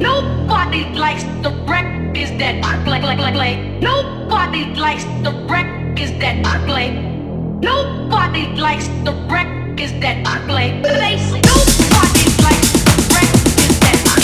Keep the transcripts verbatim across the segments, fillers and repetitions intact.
Nobody likes the wreck is that I play, play, play, play. Nobody likes the wreck is that I play. Nobody likes the wreck is that I play. Nobody likes the wreck is that I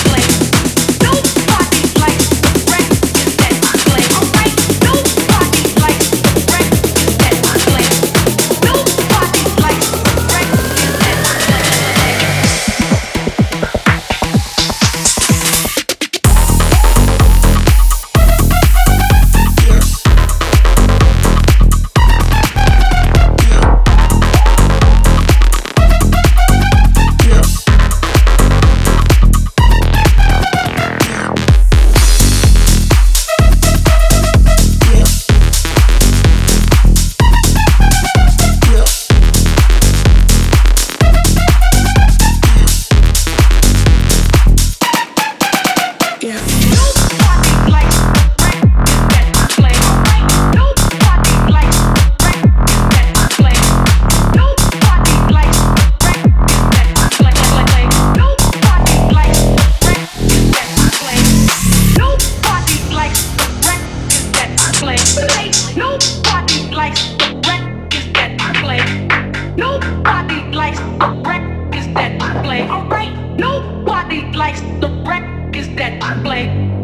play. Nobody likes the wreck is that I play. Alright, nobody likes the wreck is that I play. Nobody likes the wreck is that I play. Nobody likes the wreck is that I play.